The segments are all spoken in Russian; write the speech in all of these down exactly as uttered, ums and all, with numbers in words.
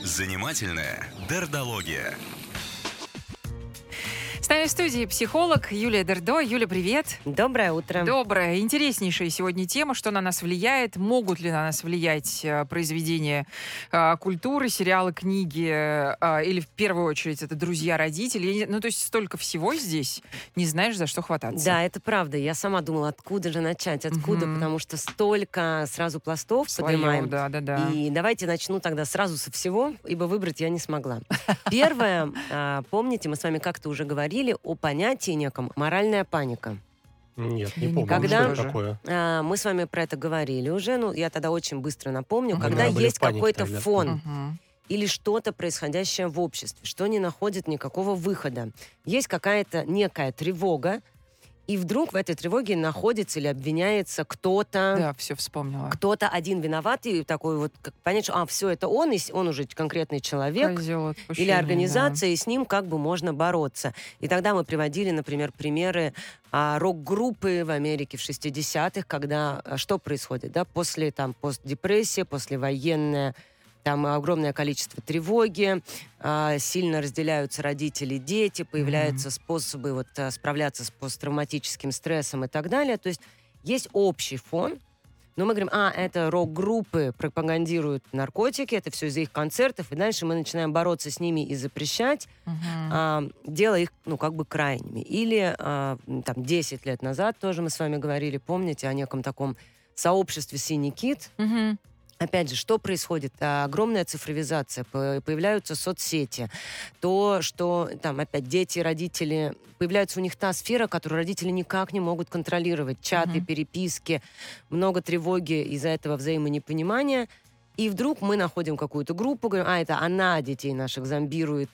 Занимательная дердология. С нами в студии психолог Юлия Дёрдо. Юля, привет. Доброе утро. Доброе. Интереснейшая сегодня тема, что на нас влияет, могут ли на нас влиять произведения э, культуры, сериалы, книги, э, или в первую очередь это друзья, родители. Ну, то есть столько всего здесь, не знаешь, за что хвататься. Да, это правда. Я сама думала, откуда же начать, откуда, угу. потому что столько сразу пластов Своё, поднимаем. Да, да, да. И давайте начну тогда сразу со всего, ибо выбрать я не смогла. Первое, помните, мы с вами как-то уже говорили, о понятии неком «моральная паника». Нет, не помню. Когда, что такое? А, мы с вами про это говорили уже, ну, я тогда очень быстро напомню, мы когда есть панике, какой-то тогда. фон угу. или что-то, происходящее в обществе, что не находит никакого выхода. Есть какая-то некая тревога, и вдруг в этой тревоге находится или обвиняется кто-то. Да, все вспомнила. Кто-то один виноват, и такой вот, как, понять, что а, все, это он, и он уже конкретный человек. Козел отпущения, или организация, да. И с ним как бы можно бороться. И тогда мы приводили, например, примеры а, рок-группы в Америке в шестидесятых, когда а, что происходит, да, после там постдепрессии, послевоенная, там огромное количество тревоги, сильно разделяются родители и дети, появляются mm-hmm. способы вот, справляться с посттравматическим стрессом и так далее. То есть есть общий фон, но мы говорим, а, это рок-группы пропагандируют наркотики, это все из-за их концертов, и дальше мы начинаем бороться с ними и запрещать, mm-hmm. а, делая их, ну, как бы крайними. Или а, там десять лет назад тоже мы с вами говорили, помните, о неком таком сообществе «Синий кит», mm-hmm. Опять же, что происходит? Огромная цифровизация, появляются соцсети. То, что там опять дети, родители... Появляется у них та сфера, которую родители никак не могут контролировать. Чаты, mm-hmm. переписки, много тревоги из-за этого взаимонепонимания. И вдруг мы находим какую-то группу, говорим, а, это она детей наших зомбирует,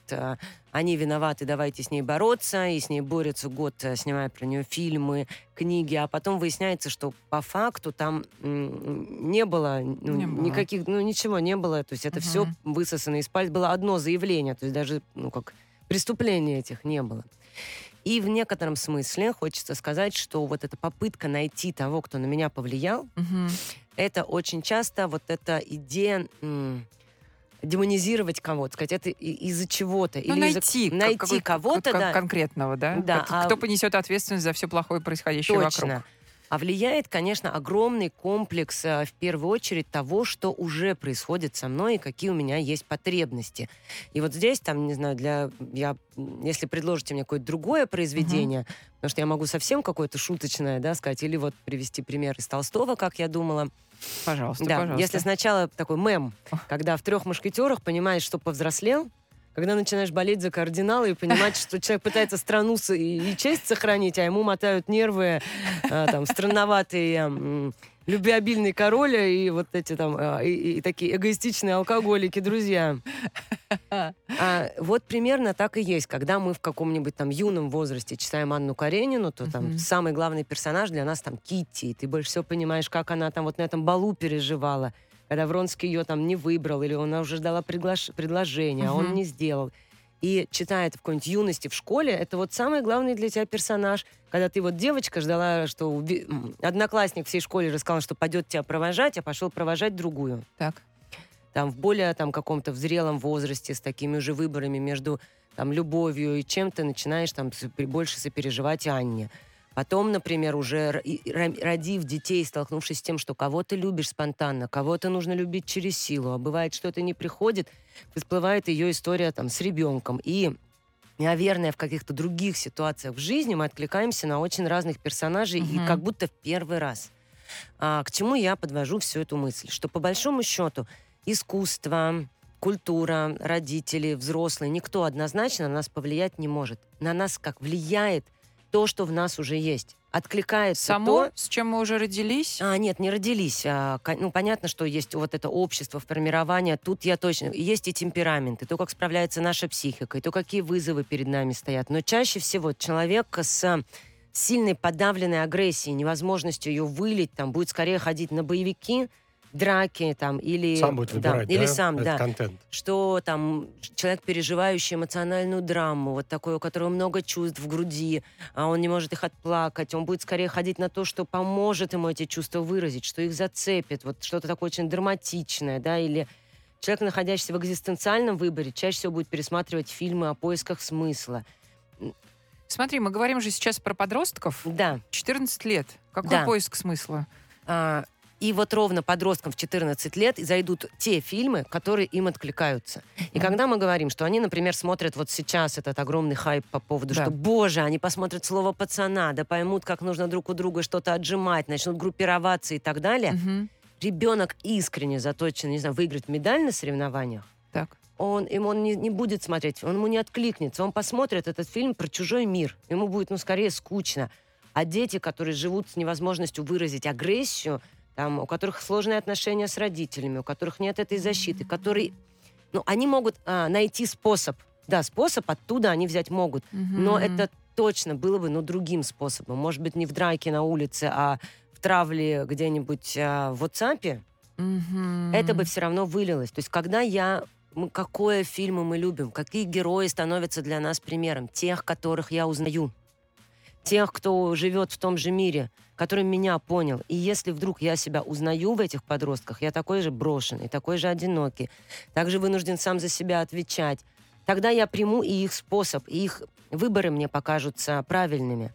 они виноваты, давайте с ней бороться. И с ней борются год, снимая про нее фильмы, книги. А потом выясняется, что по факту там не было, ну, не было. никаких, ну, ничего не было. То есть это угу. все высосано из пальца. Было одно заявление, то есть даже, ну, как преступлений этих не было. И в некотором смысле хочется сказать, что вот эта попытка найти того, кто на меня повлиял, угу. это очень часто вот эта идея м- демонизировать кого-то, сказать, это из-за чего-то. Ну, или найти, из-за, найти какой, кого-то. Как, да. Конкретного, да? да а... Кто понесет ответственность за все плохое, происходящее Точно. вокруг. А влияет, конечно, огромный комплекс, в первую очередь, того, что уже происходит со мной и какие у меня есть потребности. И вот здесь, там, не знаю, для я, если предложите мне какое-то другое произведение, mm-hmm. потому что я могу совсем какое-то шуточное, да, сказать, или вот привести пример из Толстого, как я думала. Пожалуйста, да, пожалуйста. Если сначала такой мем, когда в «Трех мушкетерах» понимаешь, что повзрослел, когда начинаешь болеть за кардинала и понимать, что человек пытается страну и честь сохранить, а ему мотают нервы а, там, странноватые а, любвеобильные король и вот эти там а, и, и такие эгоистичные алкоголики, друзья. А, вот примерно так и есть. Когда мы в каком-нибудь там юном возрасте читаем Анну Каренину, то там mm-hmm. самый главный персонаж для нас там Китти. И ты больше всего понимаешь, как она там вот на этом балу переживала, когда Вронский ее там не выбрал, или она уже ждала приглаш... предложения, uh-huh. а он не сделал. И читая это в какой-нибудь юности в школе, это вот самый главный для тебя персонаж. Когда ты вот девочка ждала, что уби... одноклассник всей школе рассказал, что пойдет тебя провожать, а пошел провожать другую. Так. Там в более там, каком-то в зрелом возрасте, с такими уже выборами между там, любовью и чем-то начинаешь там, больше сопереживать Анне. Потом, например, уже родив детей, столкнувшись с тем, что кого-то любишь спонтанно, кого-то нужно любить через силу, а бывает, что это не приходит, всплывает ее история там, с ребенком. И, наверное, в каких-то других ситуациях в жизни мы откликаемся на очень разных персонажей, угу. и как будто в первый раз. А, к чему я подвожу всю эту мысль? Что, по большому счету, искусство, культура, родители, взрослые, никто однозначно на нас повлиять не может. На нас как влияет то, что в нас уже есть. Откликается само, то... с чем мы уже родились? А, нет, не родились. А, ну, понятно, что есть вот это общество, формирование. Тут я точно... Есть и темперамент, и то, как справляется наша психика, и то, какие вызовы перед нами стоят. Но чаще всего человек с сильной подавленной агрессией, невозможностью ее вылить, там, будет скорее ходить на боевики, драки там, или сам будет выбирать, да, да? Или сам, этот да. контент. Что там человек, переживающий эмоциональную драму, вот такой, у которого много чувств в груди, а он не может их отплакать, он будет скорее ходить на то, что поможет ему эти чувства выразить, что их зацепит, вот что-то такое очень драматичное, да, или человек, находящийся в экзистенциальном выборе, чаще всего будет пересматривать фильмы о поисках смысла. Смотри, мы говорим же сейчас про подростков. Да. четырнадцать лет. Какой да. поиск смысла? А, и вот ровно подросткам в четырнадцать лет зайдут те фильмы, которые им откликаются. И mm-hmm. когда мы говорим, что они, например, смотрят вот сейчас этот огромный хайп по поводу, да. что, боже, они посмотрят «Слово пацана», да поймут, как нужно друг у друга что-то отжимать, начнут группироваться и так далее... Mm-hmm. Ребенок искренне заточен, не знаю, выиграть медаль на соревнованиях, так. он, ему он не, не будет смотреть, он ему не откликнется, он посмотрит этот фильм про чужой мир, ему будет, ну, скорее скучно. А дети, которые живут с невозможностью выразить агрессию, там, у которых сложные отношения с родителями, у которых нет этой защиты, mm-hmm. которые, ну, они могут а, найти способ, да, способ оттуда они взять могут, mm-hmm. но это точно было бы, ну, другим способом, может быть, не в драке на улице, а травли где-нибудь а, в WhatsApp, mm-hmm. это бы все равно вылилось. То есть когда я... Мы, какое фильмы мы любим, какие герои становятся для нас примером? Тех, которых я узнаю. Тех, кто живет в том же мире, который меня понял. И если вдруг я себя узнаю в этих подростках, я такой же брошенный, такой же одинокий, также вынужден сам за себя отвечать, тогда я приму и их способ, и их выборы мне покажутся правильными.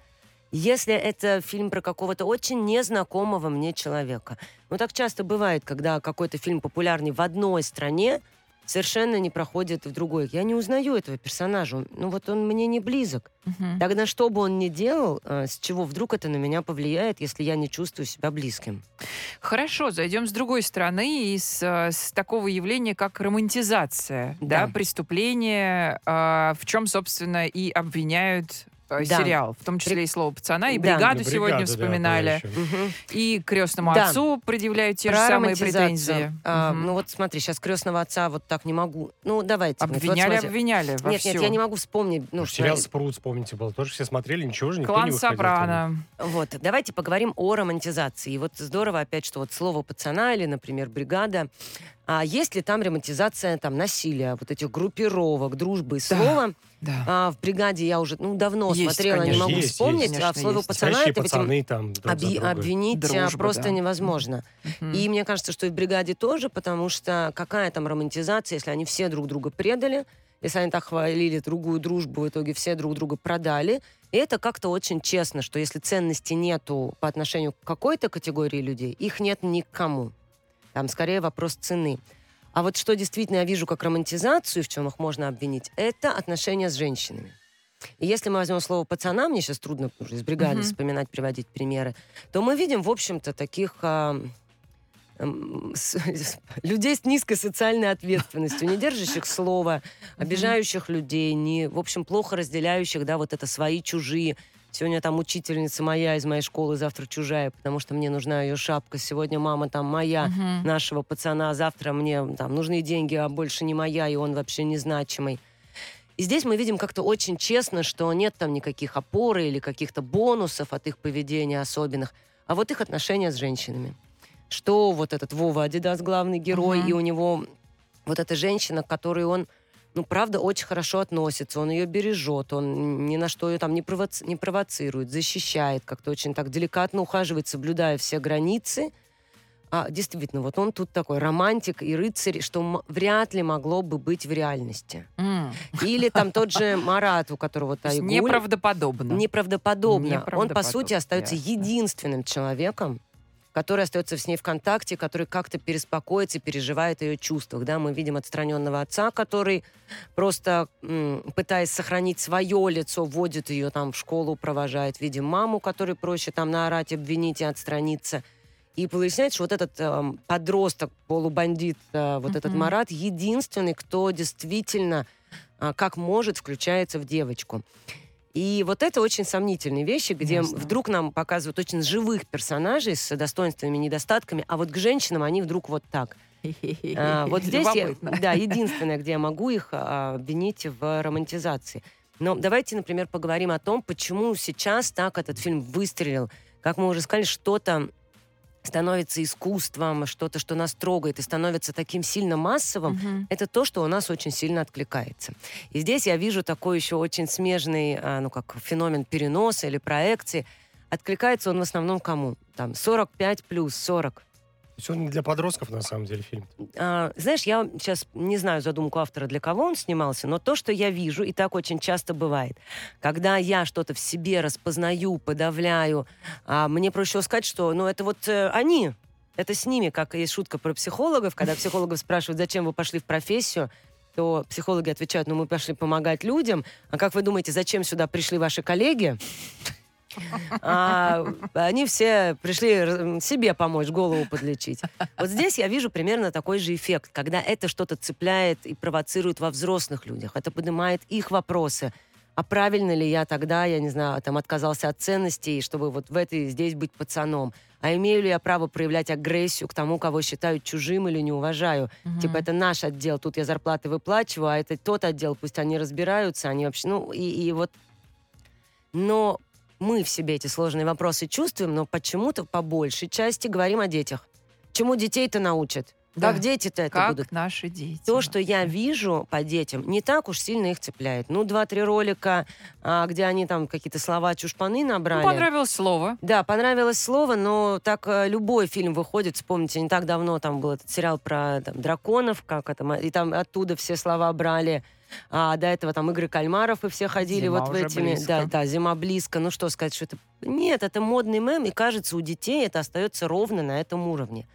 Если это фильм про какого-то очень незнакомого мне человека. Ну, так часто бывает, когда какой-то фильм популярный в одной стране, совершенно не проходит в другой. Я не узнаю этого персонажа. Ну, вот он мне не близок. Uh-huh. Тогда что бы он ни делал, с чего вдруг это на меня повлияет, если я не чувствую себя близким? Хорошо, зайдем с другой стороны, и с, с такого явления, как романтизация, да, да преступление, э, в чем, собственно, и обвиняют... Да. сериал, в том числе и «Слово пацана», и «Бригаду», да. «Бригаду» сегодня вспоминали, да, угу. и «Крёстному да. отцу» предъявляют те Про же самые претензии. А, угу. Ну вот смотри, сейчас «Крёстного отца» вот так не могу. Ну давайте. Обвиняли, вот, обвиняли во Нет, всё. нет, я не могу вспомнить. Ну, сериал «Спрут», вспомните, был. Тоже все смотрели, ничего же, никто Клан не выходил. «Клан Сопрано». Вот, давайте поговорим о романтизации. И вот здорово опять, что вот «Слово пацана» или, например, «Бригада», а есть ли там романтизация там, насилия, вот этих группировок, дружбы и слова? Да. Да. А, в «Бригаде» я уже ну, давно есть, смотрела, конечно. не могу есть, вспомнить, есть, а в «Слове пацана» это пацаны, там, друг оби- обвинить Дружба, просто да. невозможно. Mm-hmm. И мне кажется, что и в «Бригаде» тоже, потому что какая там романтизация, если они все друг друга предали, если они так хвалили другую дружбу, в итоге все друг друга продали. И это как-то очень честно, что если ценности нету по отношению к какой-то категории людей, их нет никому. Там скорее вопрос цены. А вот что действительно я вижу как романтизацию, в чем их можно обвинить, это отношения с женщинами. И если мы возьмем «Слово пацана», мне сейчас трудно из «Бригады» mm-hmm. вспоминать, приводить примеры, то мы видим, в общем-то, таких а, а, с, с, людей с низкой социальной ответственностью, не держащих слова, обижающих mm-hmm. людей, не, в общем, плохо разделяющих, да, вот это свои, чужие. Сегодня там учительница моя из моей школы, завтра чужая, потому что мне нужна ее шапка. Сегодня мама там моя, uh-huh. нашего пацана, завтра мне там нужны деньги, а больше не моя, и он вообще незначимый. И здесь мы видим как-то очень честно, что нет там никаких опор или каких-то бонусов от их поведения особенных, а вот их отношения с женщинами. Что вот этот Вова Адидас, главный герой, uh-huh. и у него вот эта женщина, к которой он... ну, правда, очень хорошо относится, он ее бережет, он ни на что ее там не, провоци- не провоцирует, защищает, как-то очень так деликатно ухаживает, соблюдая все границы. А, действительно, вот он тут такой романтик и рыцарь, что м- вряд ли могло бы быть в реальности. Mm. Или там тот же Марат, у которого Тайгуль. Неправдоподобно. Неправдоподобно. Неправдоподобно. Он, по сути, остается yeah. единственным человеком, который остается с ней в контакте, который как-то переспокоится и переживает ее чувствах. Да? Мы видим отстраненного отца, который просто, м- пытаясь сохранить свое лицо, водит ее там, в школу, провожает. Видим маму, которой проще там, наорать, обвинить и отстраниться. И получается, что вот этот э, подросток, полубандит, э, вот mm-hmm. этот Марат, единственный, кто действительно, э, как может, включается в девочку. И вот это очень сомнительные вещи, где Ясно. вдруг нам показывают очень живых персонажей с достоинствами и недостатками, а вот к женщинам они вдруг вот так. А, вот здесь я, да, единственное, где я могу их а, обвинить в романтизации. Но давайте, например, поговорим о том, почему сейчас так этот фильм выстрелил. Как мы уже сказали, что-то становится искусством, что-то, что нас трогает и становится таким сильно массовым, mm-hmm. это то, что у нас очень сильно откликается. И здесь я вижу такой еще очень смежный, ну как феномен переноса или проекции. Откликается он в основном кому? Там сорок пять плюс, сорок. Сегодня для подростков, на самом деле, фильм. А, знаешь, я сейчас не знаю задумку автора, для кого он снимался, но то, что я вижу, и так очень часто бывает. Когда я что-то в себе распознаю, подавляю, а мне проще сказать, что ну, это вот э, они, это с ними, как есть шутка про психологов, когда психологов спрашивают, зачем вы пошли в профессию, то психологи отвечают, ну мы пошли помогать людям, а как вы думаете, зачем сюда пришли ваши коллеги? А, они все пришли себе помочь, голову подлечить. Вот здесь я вижу примерно такой же эффект, когда это что-то цепляет и провоцирует во взрослых людях. Это поднимает их вопросы. А правильно ли я тогда, я не знаю, там отказался от ценностей, чтобы вот в этой здесь быть пацаном? А имею ли я право проявлять агрессию к тому, кого считаю чужим или не уважаю? Mm-hmm. Типа это наш отдел, тут я зарплаты выплачиваю, а это тот отдел, пусть они разбираются, они вообще... Ну, и, и вот... Но... Мы в себе эти сложные вопросы чувствуем, но почему-то по большей части говорим о детях. Чему детей-то научат? Да. Как дети-то это как будут? Как наши дети. То, что я вижу по детям, не так уж сильно их цепляет. Ну, два-три ролика, где они там какие-то слова чушпаны набрали. Ну, понравилось слово. Да, понравилось слово, но так любой фильм выходит. Вспомните, не так давно там был этот сериал про там, драконов, как это, и там оттуда все слова брали. А до этого там «Игры кальмаров» и все ходили зима вот в этими... Да, да, зима близко. Ну что сказать, что это... Нет, это модный мем, и кажется, у детей это остается ровно на этом уровне.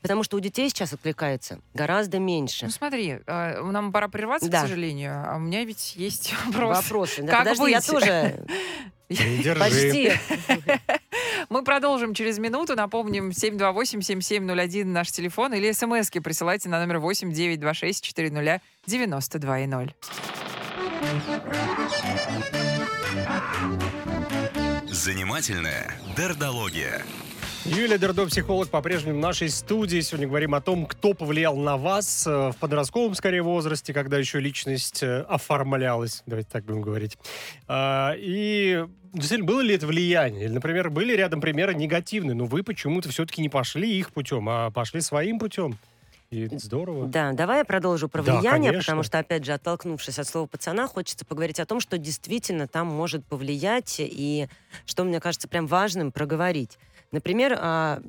Потому что у детей сейчас откликается гораздо меньше. Ну смотри, нам пора прерваться, да. К сожалению. А у меня ведь есть вопрос. Вопросы. Да, как подожди, быть? Я тоже... Почти. Мы продолжим через минуту. Напомним, семь два восемь семь семь ноль один наш телефон или смски присылайте на номер восемь девять два шесть четыре ноль девять два ноль. Занимательная дердология. Юлия Дёрдо, психолог, по-прежнему в нашей студии. Сегодня говорим о том, кто повлиял на вас в подростковом, скорее, возрасте, когда еще личность оформлялась. Давайте так будем говорить. И действительно, было ли это влияние? Или, например, были рядом примеры негативные, но вы почему-то все-таки не пошли их путем, а пошли своим путем. И это здорово. Да, давай я продолжу про влияние, да, потому что, опять же, оттолкнувшись от слова пацана, хочется поговорить о том, что действительно там может повлиять, и что, мне кажется, прям важным проговорить. Например, а,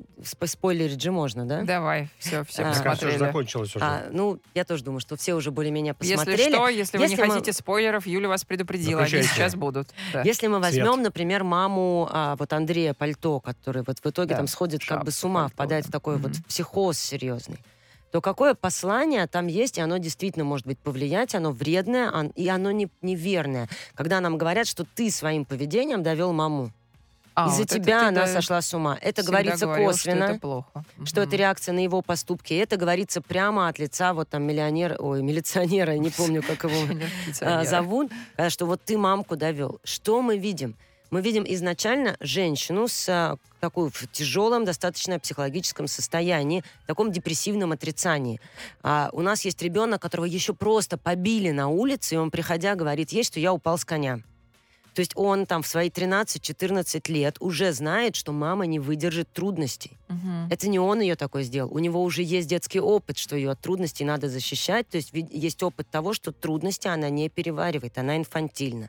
спойлерить же можно, да? Давай, все, все а, посмотрели. Все же закончилось уже. А, ну, я тоже думаю, что все уже более-менее посмотрели. Если что, если, если вы не мы... хотите спойлеров, Юля вас предупредила, они сейчас будут. Да. Если мы возьмем, Свет. например, маму а, вот Андрея Пальто, который вот в итоге да. там сходит Шап, как бы с ума, Пальто, впадает да. в такой mm-hmm. вот психоз серьезный, то какое послание там есть, и оно действительно может быть повлиять, оно вредное, он, и оно не, неверное. Когда нам говорят, что ты своим поведением довел маму. А, из-за вот тебя она сошла с ума. Это говорится говорил, косвенно, что это, плохо. что mm-hmm. это реакция на его поступки. Это говорится прямо от лица вот там миллионера, ой, милиционера, не помню, как его зовут, что вот ты мамку довел. Что мы видим? Мы видим изначально женщину с такой в тяжелом, достаточно психологическом состоянии, в таком депрессивном отрицании. А у нас есть ребенок, которого еще просто побили на улице, и он, приходя, говорит ей, что я упал с коня. То есть он там в свои тринадцать-четырнадцать лет уже знает, что мама не выдержит трудностей. Угу. Это не он ее такой сделал. У него уже есть детский опыт, что ее от трудностей надо защищать. То есть есть опыт того, что трудности она не переваривает, она инфантильна.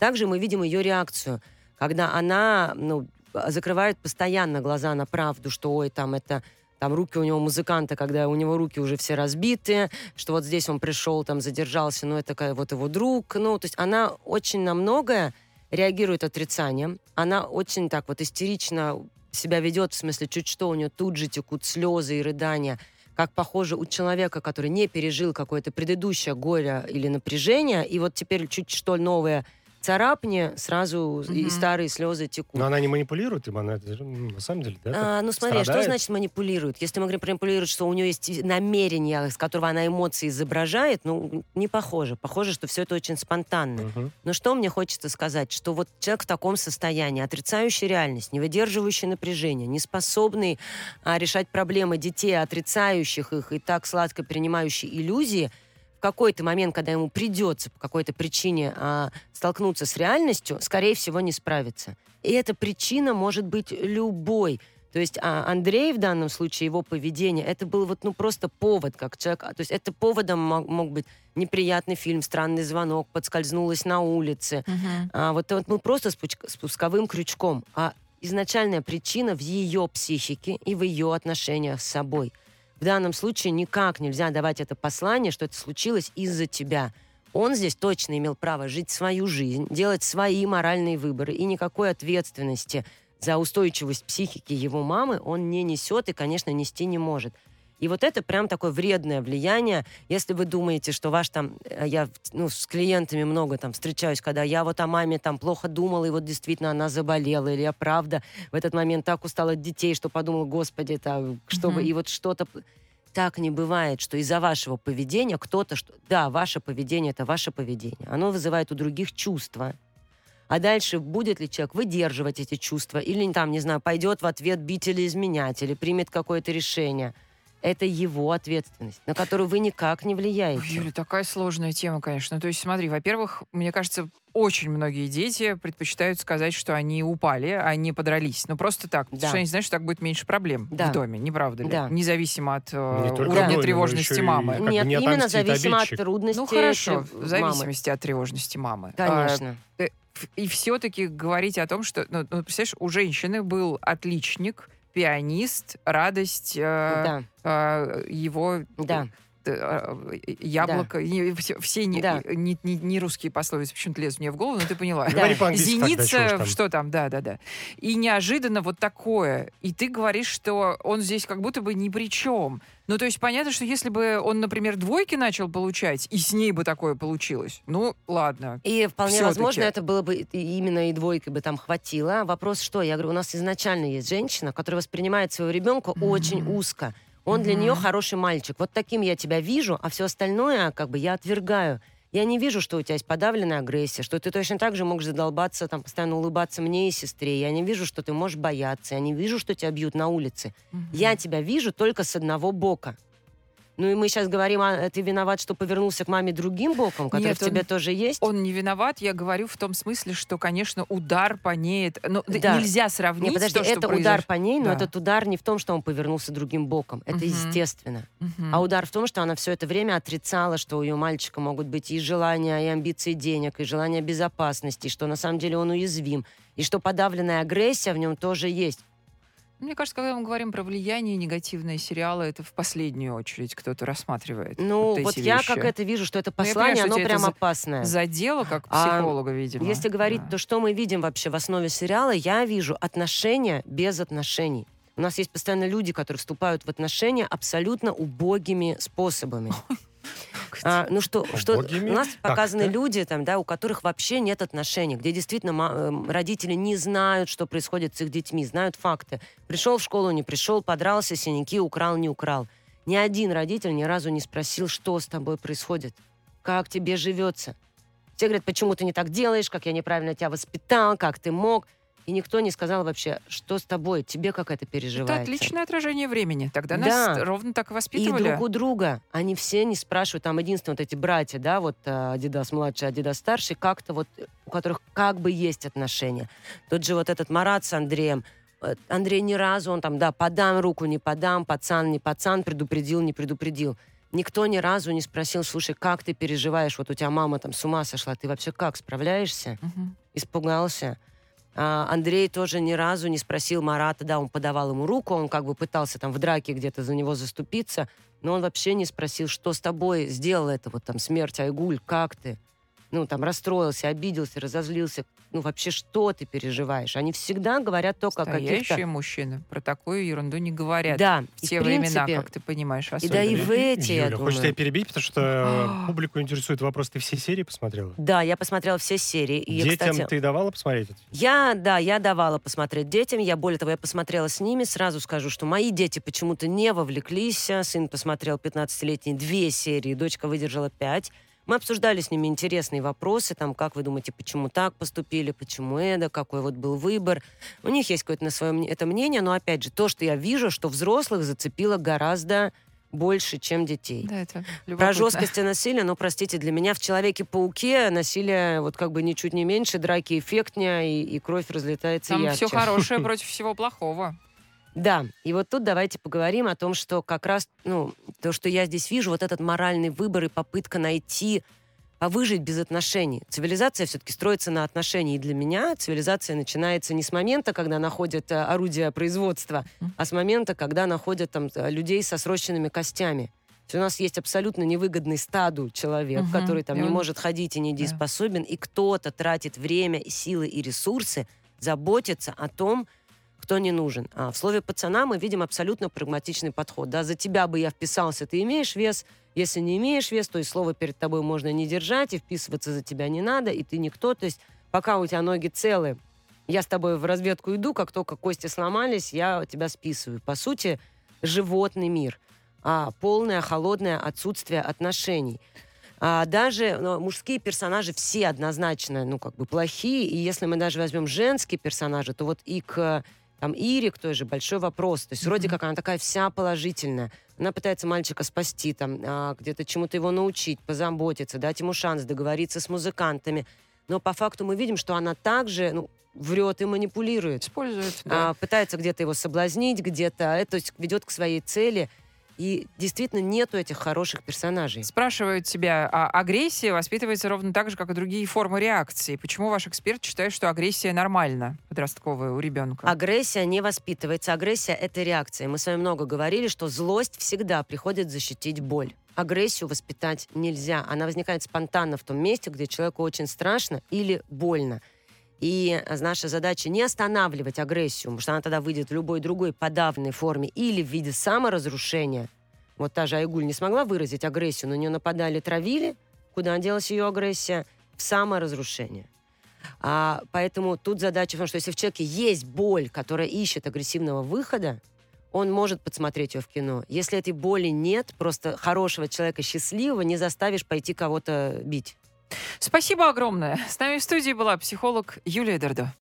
Также мы видим ее реакцию, когда она ну, закрывает постоянно глаза на правду, что ой, там это... Там руки у него музыканта, когда у него руки уже все разбиты, что вот здесь он пришел, там задержался, но это вот его друг. Ну, то есть она очень на многое реагирует отрицанием. Она очень так вот истерично себя ведет, в смысле, чуть что у нее тут же текут слезы и рыдания. Как похоже у человека, который не пережил какое-то предыдущее горе или напряжение, и вот теперь чуть что новое... царапни, сразу mm-hmm. и старые слезы текут. Но она не манипулирует им, она на самом деле, да? А, ну смотри, страдает. Что значит манипулирует? Если мы говорим про манипулирует, что у нее есть намерение, с которого она эмоции изображает, ну, не похоже. Похоже, что все это очень спонтанно. Mm-hmm. Но что мне хочется сказать? Что вот человек в таком состоянии, отрицающий реальность, не выдерживающий напряжения, не способный а, решать проблемы детей, отрицающих их и так сладко принимающий иллюзии, в какой-то момент, когда ему придется по какой-то причине а, столкнуться с реальностью, скорее всего, не справится. И эта причина может быть любой. То есть Андрей в данном случае, его поведение, это был вот, ну, просто повод, как человек. То есть это поводом мог, мог быть неприятный фильм, странный звонок, подскользнулась на улице. Uh-huh. А, вот он был просто спусковым крючком. А изначальная причина в ее психике и в ее отношениях с собой. В данном случае никак нельзя давать это послание, что это случилось из-за тебя. Он здесь точно имел право жить свою жизнь, делать свои моральные выборы, и никакой ответственности за устойчивость психики его мамы он не несет и, конечно, нести не может. И вот это прям такое вредное влияние. Если вы думаете, что ваш там... Я ну, с клиентами много там встречаюсь, когда я вот о маме там плохо думала, и вот действительно она заболела, или я правда в этот момент так устала от детей, что подумала, господи, это, чтобы... Mm-hmm. И вот что-то... Так не бывает, что из-за вашего поведения кто-то... Что... Да, ваше поведение — это ваше поведение. Оно вызывает у других чувства. А дальше будет ли человек выдерживать эти чувства? Или, там, не знаю, пойдет в ответ бить или изменять, или примет какое-то решение. Это его ответственность, на которую вы никак не влияете. Ой, Юля, такая сложная тема, конечно. То есть, смотри, во-первых, мне кажется, очень многие дети предпочитают сказать, что они упали, а не подрались. Ну, просто так. Да. Потому что они знают, что так будет меньше проблем да. в доме, не правда ли? Да. Независимо от не уровня доме, тревожности мамы. И, Нет, не именно зависимо обидчик. от трудности мамы. Ну, хорошо, в зависимости мамы. от тревожности мамы. Конечно. А, и все-таки говорить о том, что... Ну, представляешь, у женщины был отличник... пианист, радость э, да. э, его да. э, яблоко. Да. Не, все все не, да. не, не, не русские пословицы почему-то лезут мне в голову, но ты поняла. Да. Да. Зеница, тогда, что там, да-да-да. И неожиданно вот такое. И ты говоришь, что он здесь как будто бы ни при чем. Ну, то есть понятно, что если бы он, например, двойки начал получать, и с ней бы такое получилось, ну, ладно. И вполне все-таки. возможно, это было бы именно и двойки бы там хватило. Вопрос что? Я говорю, у нас изначально есть женщина, которая воспринимает своего ребенка mm-hmm. очень узко. Он mm-hmm. для нее хороший мальчик. Вот таким я тебя вижу, а все остальное как бы я отвергаю. Я не вижу, что у тебя есть подавленная агрессия, что ты точно так же можешь задолбаться, там, постоянно улыбаться мне и сестре. Я не вижу, что ты можешь бояться. Я не вижу, что тебя бьют на улице. Mm-hmm. Я тебя вижу только с одного бока. Ну и мы сейчас говорим, а ты виноват, что повернулся к маме другим боком, который Нет, в тебе он, тоже есть? Он не виноват, я говорю в том смысле, что, конечно, удар по ней... Ну, да. Нельзя сравнить Нет, подожди, то, что это произош... удар по ней, да. но этот удар не в том, что он повернулся другим боком. Это угу. естественно. Угу. А удар в том, что она все это время отрицала, что у ее мальчика могут быть и желания, и амбиции денег, и желания безопасности, что на самом деле он уязвим, и что подавленная агрессия в нем тоже есть. Мне кажется, когда мы говорим про влияние негативные сериалы, это в последнюю очередь кто-то рассматривает. Ну, вот, вот я вещи. как это вижу, что это послание, понимаю, оно прям опасное. Задело, как психолога, а, видимо. Если говорить, да. то что мы видим вообще в основе сериала, я вижу отношения без отношений. У нас есть постоянно люди, которые вступают в отношения абсолютно убогими способами. А, ну что, что у нас показаны так, люди, там, да, у которых вообще нет отношений, где действительно м- родители не знают, что происходит с их детьми, знают факты. Пришел в школу, не пришел, подрался, синяки, украл, не украл. Ни один родитель ни разу не спросил, что с тобой происходит, как тебе живется. Все говорят, почему ты не так делаешь, как я неправильно тебя воспитал, как ты мог. И никто не сказал вообще, что с тобой, тебе как это переживается. Это отличное отражение времени. Тогда да. нас ровно так и воспитывали. И друг у друга. Они все не спрашивают. Там единственное, вот эти братья, да, вот Адидас младший, Адидас старший, как-то вот, у которых как бы есть отношения. Тот же вот этот Марат с Андреем. Андрей ни разу, он там, да, подам руку, не подам, пацан, не пацан, предупредил, не предупредил. Никто ни разу не спросил, слушай, как ты переживаешь? Вот у тебя мама там с ума сошла, ты вообще как, справляешься? Угу. Испугался? Андрей тоже ни разу не спросил Марата, да, он подавал ему руку, он как бы пытался там в драке где-то за него заступиться, но он вообще не спросил, что с тобой сделала эта вот там смерть, Айгуль, как ты? Ну, там, расстроился, обиделся, разозлился. Ну, вообще, что ты переживаешь? Они всегда говорят только о каких-то... Настоящие мужчины про такую ерунду не говорят. Да. В те в принципе, времена, как ты понимаешь, особенно. И да и в эти, Юля, я думаю. Хочешь тебя перебить, потому что публику интересует вопрос, ты все серии посмотрела? Да, я посмотрела все серии. И детям я, кстати, ты давала посмотреть? Я, да, я давала посмотреть детям. Я, более того, я посмотрела с ними. Сразу скажу, что мои дети почему-то не вовлеклись. Сын посмотрел пятнадцатилетний две серии, дочка выдержала пять. Мы обсуждали с ними интересные вопросы, там, как вы думаете, почему так поступили, почему это, какой вот был выбор. У них есть какое-то на своем это мнение, но, опять же, то, что я вижу, что взрослых зацепило гораздо больше, чем детей. Да, это любопытно. Про жесткость и насилие, но, простите, для меня в «Человеке-пауке» насилие вот как бы ничуть не меньше, драки эффектнее, и, и кровь разлетается там ярче. Там все хорошее против всего плохого. Да, и вот тут давайте поговорим о том, что как раз, ну, то, что я здесь вижу, вот этот моральный выбор и попытка найти, а выжить без отношений. Цивилизация все-таки строится на отношении. И для меня цивилизация начинается не с момента, когда находят орудия производства, а с момента, когда находят там людей со срощенными костями. У нас есть абсолютно невыгодный стаду человек, угу, который там не он... может ходить и недееспособен, да. И кто-то тратит время, силы и ресурсы, заботится о том, кто не нужен. А в «Слове пацана» мы видим абсолютно прагматичный подход. Да, за тебя бы я вписался, ты имеешь вес. Если не имеешь вес, то и слово перед тобой можно не держать, и вписываться за тебя не надо, и ты никто. То есть пока у тебя ноги целы, я с тобой в разведку иду, как только кости сломались, я тебя списываю. По сути, животный мир. А полное холодное отсутствие отношений. А даже ну, мужские персонажи все однозначно, ну, как бы плохие. И если мы даже возьмем женские персонажи, то вот и к там, Ире, к той же, большой вопрос. То есть mm-hmm. вроде как она такая вся положительная. Она пытается мальчика спасти, там, а, где-то чему-то его научить, позаботиться, дать ему шанс договориться с музыкантами. Но по факту мы видим, что она также ну, врет и манипулирует. Использует, да. А, пытается где-то его соблазнить, где-то, то есть ведет к своей цели. И действительно нету этих хороших персонажей. Спрашивают тебя, а агрессия воспитывается ровно так же, как и другие формы реакции. Почему ваш эксперт считает, что агрессия нормальна, подростковая, у ребенка? Агрессия не воспитывается. Агрессия — это реакция. Мы с вами много говорили, что злость всегда приходит защитить боль. Агрессию воспитать нельзя. Она возникает спонтанно в том месте, где человеку очень страшно или больно. И наша задача не останавливать агрессию, потому что она тогда выйдет в любой другой подавленной форме или в виде саморазрушения. Вот та же Айгуль не смогла выразить агрессию, на нее нападали, травили. Куда делась ее агрессия? В саморазрушение. А, поэтому тут задача в том, что если в человеке есть боль, которая ищет агрессивного выхода, он может подсмотреть ее в кино. Если этой боли нет, просто хорошего человека, счастливого, не заставишь пойти кого-то бить. Спасибо огромное. С нами в студии была психолог Юлия Дёрдо.